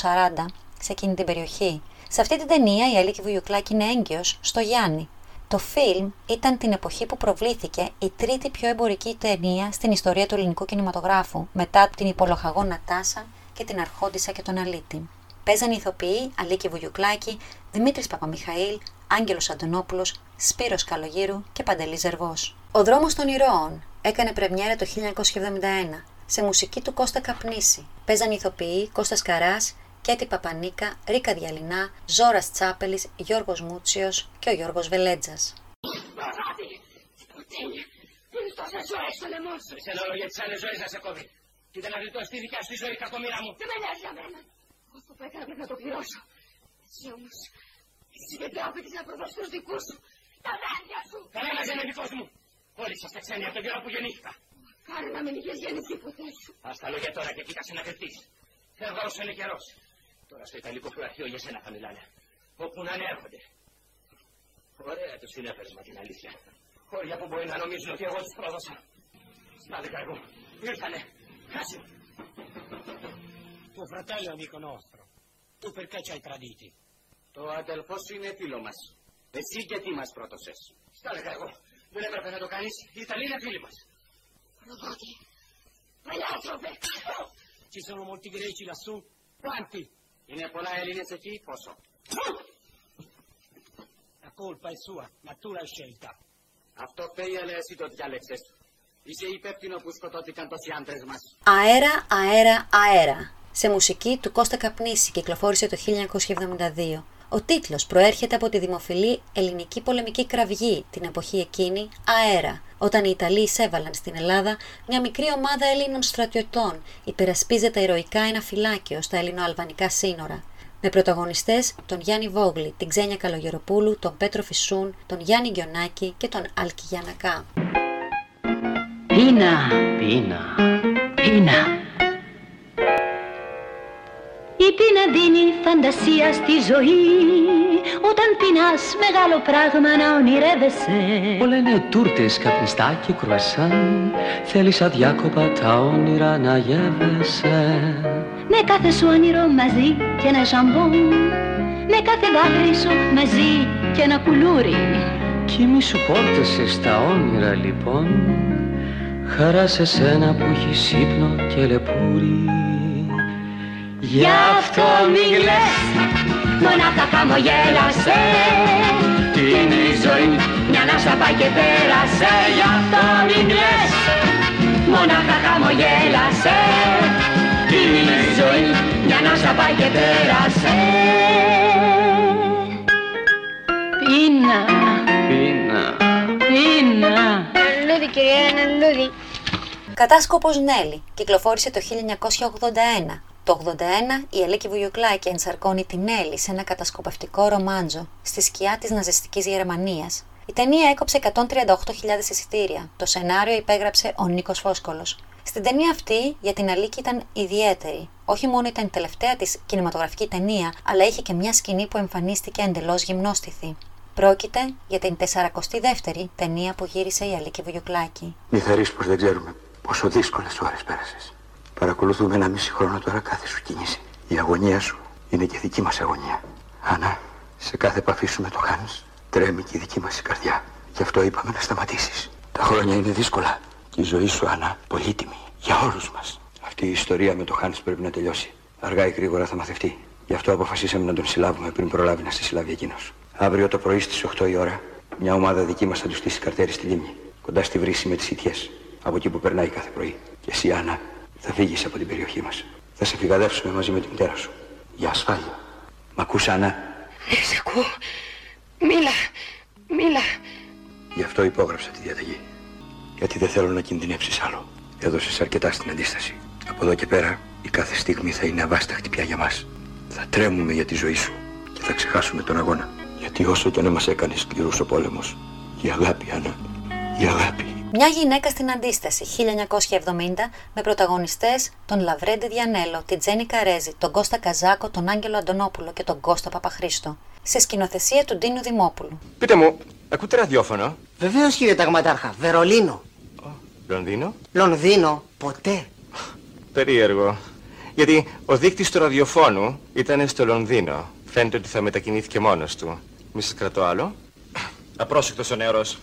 σε εκείνη την περιοχή. Σε αυτή την ταινία η Αλίκη Βουγιουκλάκη είναι έγκυος στο Γιάννη. Το φιλμ ήταν την εποχή που προβλήθηκε η τρίτη πιο εμπορική ταινία στην ιστορία του ελληνικού κινηματογράφου, μετά από την υπολοχαγόνα Τάσα και την Αρχόντισσα και τον Αλίτη. Παίζαν οι ηθοποιοί Αλίκη Βουγιουκλάκη, Δημήτρης Παπαμιχαήλ, Άγγελος Αντωνόπουλος, Σπύρος Καλογύρου και Παντελής Ζεργός. Ο δρόμος των ηρώων έκανε πρεμιέρα το 1971 σε μουσική του Κώστα Καπνίση. Παίζαν οι ηθοποιοί Κώστας Καράς, Κέτη Παπανίκα, Ρίκα Διαλινά, Ζόρας Τσάπελης, Γιώργος Μούτσιος και ο Γιώργος Βελέτζας. Αυτό που έκανα πρέπει να το πληρώσω. Εσύ όμως, εσύ δεν τράπηκες να προδώσεις τους δικούς σου, τα δάνεια σου. Κανένας δεν είναι δικός μου. Όλοι είσαστε ξένοι από τον καιρό που γεννήθηκα. Μακάρι να μην είχες γεννηθεί ποτέ σου. Ας τα λόγια τώρα και κοίταξε να κρυφτείς. Φεύγω όσο είναι καιρός. Τώρα στο ιταλικό φρουραχείο για σένα θα μιλάνε. Όπου να είναι έρχονται. Ωραία τους συνέφερες με την αλήθεια. Χώρια που μπορεί να νομίζουν ότι εγώ τους πρόδωσα. Στάδικα εγώ. Ήρθανε. Χάσει. Ο fratello è amico nostro. Tu perché ci hai traditi? Το αδελφός είναι φίλο μας. Εσύ γιατί μας πρότωσες? Στα λέγα εγώ. Δεν έπρεπε να το κάνεις. Η Ιταλία είναι φίλη μας. Προδότη. Παλιάτροπε. Ci sono molti greci lassù. Quanti? Είναι πολλά Έλληνες εκεί. Πόσο? La colpa è sua, ma tu l'hai scelta. Αυτό πέγελε εσύ το διάλεξες. Είσαι υπεύθυνο που σκοτώθηκαν τόσοι άντρες μας. Αέρα, αέρα, αέρα. Σε μουσική του Κώστα Καπνίση, κυκλοφόρησε το 1972. Ο τίτλος προέρχεται από τη δημοφιλή ελληνική πολεμική κραυγή, την εποχή εκείνη «Αέρα», όταν οι Ιταλοί εισέβαλαν στην Ελλάδα μια μικρή ομάδα Έλληνων στρατιωτών, υπερασπίζεται ηρωικά ένα φυλάκιο στα ελληνοαλβανικά σύνορα. Με πρωταγωνιστές τον Γιάννη Βόγλη, την Ξένια Καλογεροπούλου, τον Πέτρο Φυσούν, τον Γιάννη Γκιονάκη και τον Άλκη Γιαννακά. Πίνα, πίνα, πίνα. Η πείνα δίνει φαντασία στη ζωή. Όταν πεινάς μεγάλο πράγμα να ονειρεύεσαι. Όλα είναι τούρτες, καπνιστά και κρουασάν. Θέλεις αδιάκοπα τα όνειρα να γεύεσαι. Με κάθε σου όνειρο μαζί και ένα ζαμπόν. Με κάθε δάκρυ σου μαζί και ένα κουλούρι. Κι μη σου πόρτεσες τα όνειρα λοιπόν. Χαρά σε σένα που έχεις ύπνο και λεπούρι. Γι' αυτό μην λες, μονάχα χαμογέλασε. Τι είναι η ζωή, μια ανάσα πάει και πέρασε. Γι' αυτό μην λες, μονάχα χαμογέλασε. Τι είναι η ζωή, μια ανάσα πάει και πέρασε. Πίνα, πίνα, πίνα. Ένα λουλούδι κυρία, ένα λουλούδι. Κατάσκοπος Νέλη, κυκλοφόρησε το 1981. Το 1981 η Αλίκη Βουγιουκλάκη ενσαρκώνει την Έλλη σε ένα κατασκοπευτικό ρομάντζο στη σκιά της ναζιστικής Γερμανίας. Η ταινία έκοψε 138.000 εισιτήρια. Το σενάριο υπέγραψε ο Νίκος Φόσκολος. Στην ταινία αυτή για την Αλίκη ήταν ιδιαίτερη. Όχι μόνο ήταν η τελευταία της κινηματογραφική ταινία, αλλά είχε και μια σκηνή που εμφανίστηκε εντελώς γυμνόστιθη. Πρόκειται για την 42η ταινία που γύρισε η Αλίκη Βουγιουκλάκη. Μυθαρείς πως δεν ξέρουμε πόσο δύσκολες ώρες πέρασες. Παρακολουθούμε ένα μισή χρόνο τώρα κάθε σου κίνηση. Η αγωνία σου είναι και δική μας αγωνία. Άννα, σε κάθε επαφή σου με το χάνεις, τρέμει και η δική μας η καρδιά. Γι' αυτό είπαμε να σταματήσεις. Τα χρόνια είναι δύσκολα. Και η ζωή σου, Άννα, πολύτιμη για όλους μας. Αυτή η ιστορία με το χάνεις πρέπει να τελειώσει. Αργά ή γρήγορα θα μαθευτεί. Γι' αυτό αποφασίσαμε να τον συλλάβουμε πριν προλάβει να σε συλλάβει εκείνος. Αύριο το πρωί στις 8 η ώρα, μια ομάδα δική μας θα του στήσει καρτέρι στη λίμνη. Κοντά στη βρύση με τις ιτιές. Από εκεί που περνάει κάθε πρωί. Και εσύ, Άννα. Θα φύγεις από την περιοχή μας. Θα σε φυγαδεύσουμε μαζί με τη μητέρα σου. για ασφάλεια. Μ' ακούς, Άννα? Ναι, σ' ακούω. Μίλα, μίλα. Γι' αυτό υπόγραψα τη διαταγή. Γιατί δεν θέλω να κινδυνεύσεις άλλο. Έδωσες αρκετά στην αντίσταση. Από εδώ και πέρα η κάθε στιγμή θα είναι αβάσταχτη πια για μας. Θα τρέμουμε για τη ζωή σου και θα ξεχάσουμε τον αγώνα. Γιατί όσο και να μας έκανε σκληρούς ο πόλεμος, η αγάπη, Άννα, η αγάπη. Μια γυναίκα στην αντίσταση, 1970, με πρωταγωνιστές τον Λαβρέντη Διανέλο, την Τζένι Καρέζη, τον Κώστα Καζάκο, τον Άγγελο Αντωνόπουλο και τον Κώστα Παπαχρήστο. Σε σκηνοθεσία του Ντίνου Δημόπουλου. Πείτε μου, ακούτε ραδιόφωνο? Βεβαίως, κύριε Ταγματάρχα, Βερολίνο. Λονδίνο. Λονδίνο, ποτέ. Περίεργο. Γιατί ο δείκτης του ραδιοφώνου ήταν στο Λονδίνο. Φαίνεται ότι θα μετακινήθηκε μόνος του. Μη σας κρατώ άλλο. Απρόσεκτος ο νεαρός.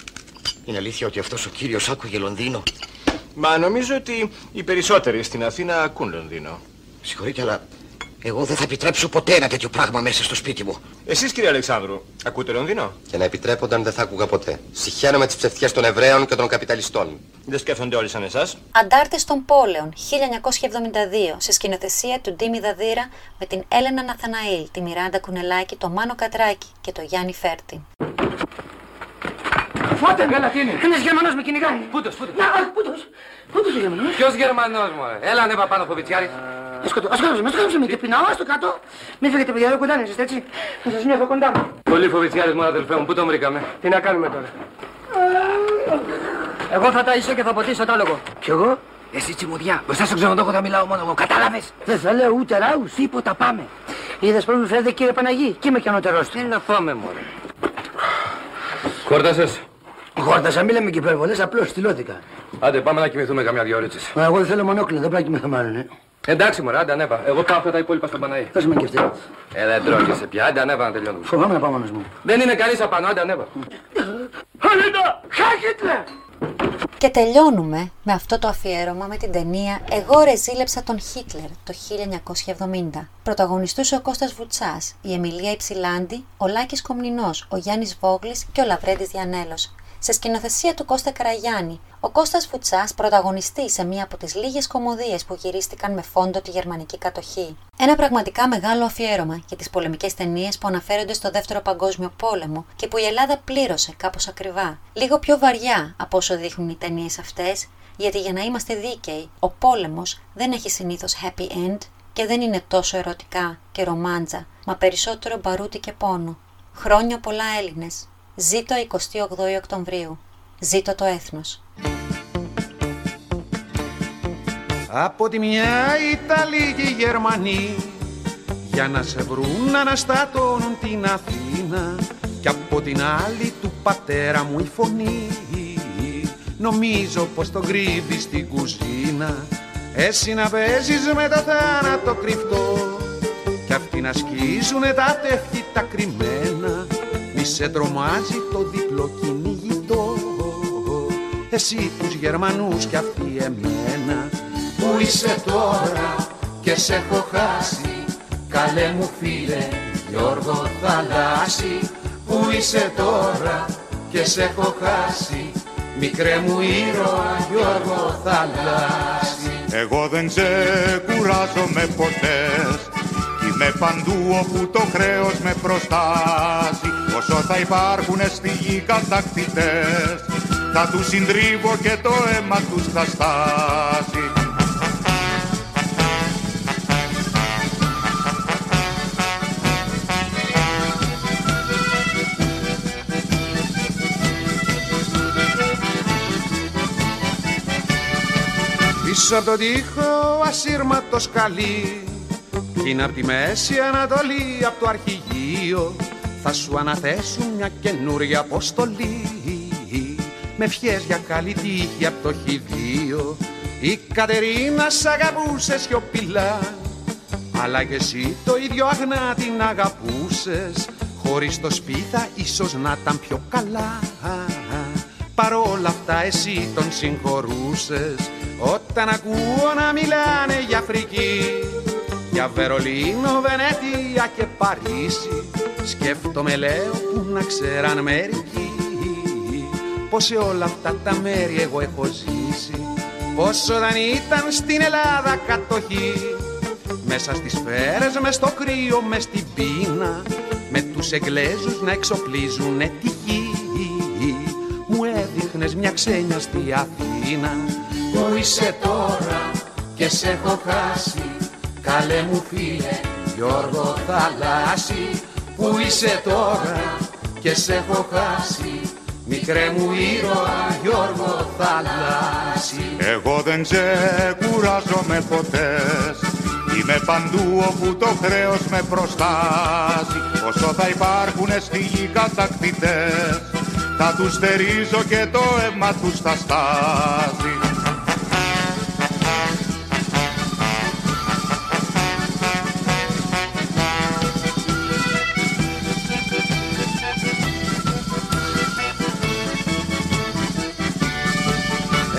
Είναι αλήθεια ότι αυτός ο κύριος άκουγε Λονδίνο? Μα νομίζω ότι οι περισσότεροι στην Αθήνα ακούν Λονδίνο. Συγχωρείτε, αλλά εγώ δεν θα επιτρέψω ποτέ ένα τέτοιο πράγμα μέσα στο σπίτι μου. Εσείς, κύριε Αλεξάνδρου, ακούτε Λονδίνο? Και να επιτρέπονταν δεν θα ακούγα ποτέ. Συχαίνω με τις ψευτιές των Εβραίων και των καπιταλιστών. Δεν σκέφτονται όλοι σαν εσάς. Αντάρτες των Πόλεων, 1972, σε σκηνοθεσία του Ντίμη Δαδύρα με την Έλενα Ναθαναήλ, τη Μιράντα Κουνελάκη, τον Μάνο Κατράκη και τον Γιάννη Φέρτη. Φάτε! Έλα, τι είναι? Ένας Γερμανός με κυνηγάει. Πούτος, πούτος. Να, αχ, πούτος. Πούτος ο Γερμανός. Ποιος Γερμανός, μωρέ? Έλα, ναι, παπάνω, φοβητσιάρη. Ας σκοτώσουμε, και πεινάω, ας το κάτω. Μην φύγετε, παιδιά, εδώ κοντά είναι, είστε έτσι. Θα σας νιώθω κοντά μου. Πολύ φοβητσιάρης, μόνο αδελφέ μου, πού τον βρήκαμε? Τι να κάνουμε τώρα? Εγώ θα ταΐσω και θα ποτίσω τ' άλογο. Κι εγώ? Εσύ τσιμουδιά, μπροστά στον ξενοδόχο θα μιλάω μόνο εγώ, κατάλαβες? Δεν θα λέω ούτε ράους, τίποτα, πάμε. Είδες πώς μου φέρετε, κύριε Παναγί, κι είμαι κι ανώτερός του. Τι να φάμε, μωρέ? Χόρτασες? Χόρτασα, μη λέμε και υπερβολές, απλώς στυλώθηκα. Άντε, πάμε να κοιμηθούμε καμιά δυο ώριτσες. Εγώ δεν θέλω μονόκλινο, δεν πρέπει να κοιμηθώ μάλλον. Εντάξει, μωρά, άντε ανέβα. Εγώ πάω αυτά τα υπόλοιπα στον Παναή. Δώσε με και αυτή. Δεν τρώγεσαι πια, άντε ανέβα να τελειώνουμε. Φοβάμαι να πάω μόνος μου. Δεν είναι κανείς απάνω, άντε ανέβα. Και τελειώνουμε με αυτό το αφιέρωμα με την ταινία «Εγώ ρεζίλεψα τον Χίτλερ» το 1970. Πρωταγωνιστούσε ο Κώστας Βουτσάς, η Εμιλία Υψηλάντη, ο Λάκης Κομνινός, ο Γιάννης Βόγλης και ο Λαβρέντης Διανέλος. Σε σκηνοθεσία του Κώστα Καραγιάννη, ο Κώστας Βουτσάς πρωταγωνιστεί σε μία από τις λίγες κομμωδίες που γυρίστηκαν με φόντο τη γερμανική κατοχή. Ένα πραγματικά μεγάλο αφιέρωμα για τις πολεμικές ταινίες που αναφέρονται στο Δεύτερο Παγκόσμιο Πόλεμο και που η Ελλάδα πλήρωσε κάπως ακριβά. Λίγο πιο βαριά από όσο δείχνουν οι ταινίες αυτές, γιατί για να είμαστε δίκαιοι, ο πόλεμος δεν έχει συνήθως happy end και δεν είναι τόσο ερωτικά και ρομάντζα, μα περισσότερο μπαρούτι και πόνο. Χρόνια πολλά, Έλληνες. Ζήτω 28 Οκτωβρίου. Ζήτω το έθνος. Από τη μια Ιταλοί και οι Γερμανοί για να σε βρουν αναστατώνουν την Αθήνα κι από την άλλη του πατέρα μου η φωνή νομίζω πως τον κρύβει στην κουζίνα εσύ να παίζεις με τα θάνατο κρυφτό κι αυτοί να σκίζουνε τα τεύχη τα κρυμμένα. Μη σε τρομάζει το διπλό κυνηγητό, εσύ τους Γερμανούς κι αυτοί εμένα. Πού είσαι τώρα και σε έχω χάσει, καλέ μου φίλε Γιώργο Θαλάσση. Πού είσαι τώρα και σε έχω χάσει, μικρέ μου ήρωα Γιώργο Θαλάσση. Εγώ δεν ξεκουράζομαι ποτέ, είμαι παντού όπου το χρέος με προστάσει. Όσο θα υπάρχουνε στη γη κατακτητές, θα τους συντρίβω και το αίμα τους θα στάσει. Πίσω από τον τοίχο ασύρματος καλή είναι από τη Μέση Ανατολή, από το αρχηγείο θα σου αναθέσουν μια καινούρια αποστολή με ευχές για καλή τύχη από το χιδείο. Η Κατερίνα σ' αγαπούσε σιωπηλά αλλά και εσύ το ίδιο αγνά την αγαπούσες, χωρίς το σπίθα ίσως να ήταν πιο καλά, παρόλα αυτά εσύ τον συγχωρούσες. Όταν ακούω να μιλάνε για Αφρική, για Βερολίνο, Βενετία και Παρίσι, σκέφτομαι λέω που να ξέραν μερικοί πως σε όλα αυτά τα μέρη εγώ έχω ζήσει. Πως όταν ήταν στην Ελλάδα κατοχή, μέσα στις σφαίρες, μες στο κρύο, μες στην πείνα, με τους Εγγλέζους να εξοπλίζουνε τη γη. Μου έδειχνες μια ξένια στη Αθήνα. Πού είσαι τώρα και σε έχω χάσει, καλέ μου φίλε Γιώργο Θαλάσση. Πού είσαι τώρα και σε έχω χάσει, μικρέ μου ήρωα Γιώργο Θαλάσση. Εγώ δεν ξεκουράζομαι ποτέ, είμαι παντού όπου το χρέος με προστάζει. Όσο θα υπάρχουνε στη γη κατακτητές, θα τους στερίζω και το αίμα τους θα στάζει.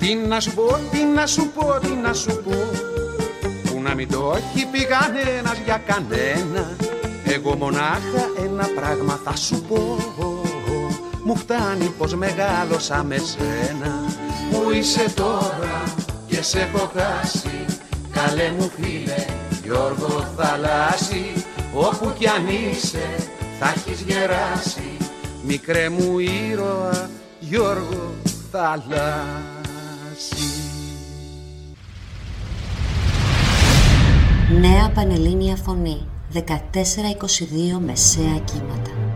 Τι να σου πω, τι να σου πω, τι να σου πω, που να μην το έχει πει κανένας για κανένα. Εγώ μονάχα ένα πράγμα θα σου πω, μου φτάνει πως μεγάλωσα με σένα. Πού είσαι τώρα και σε έχω χάσει, καλέ μου φίλε Γιώργο Θαλάσση. Όπου κι αν είσαι θα έχεις γεράσει, μικρέ μου ήρωα Γιώργο Θαλάσση. Νέα Πανελλήνια Φωνή, 1422 μεσαία κύματα.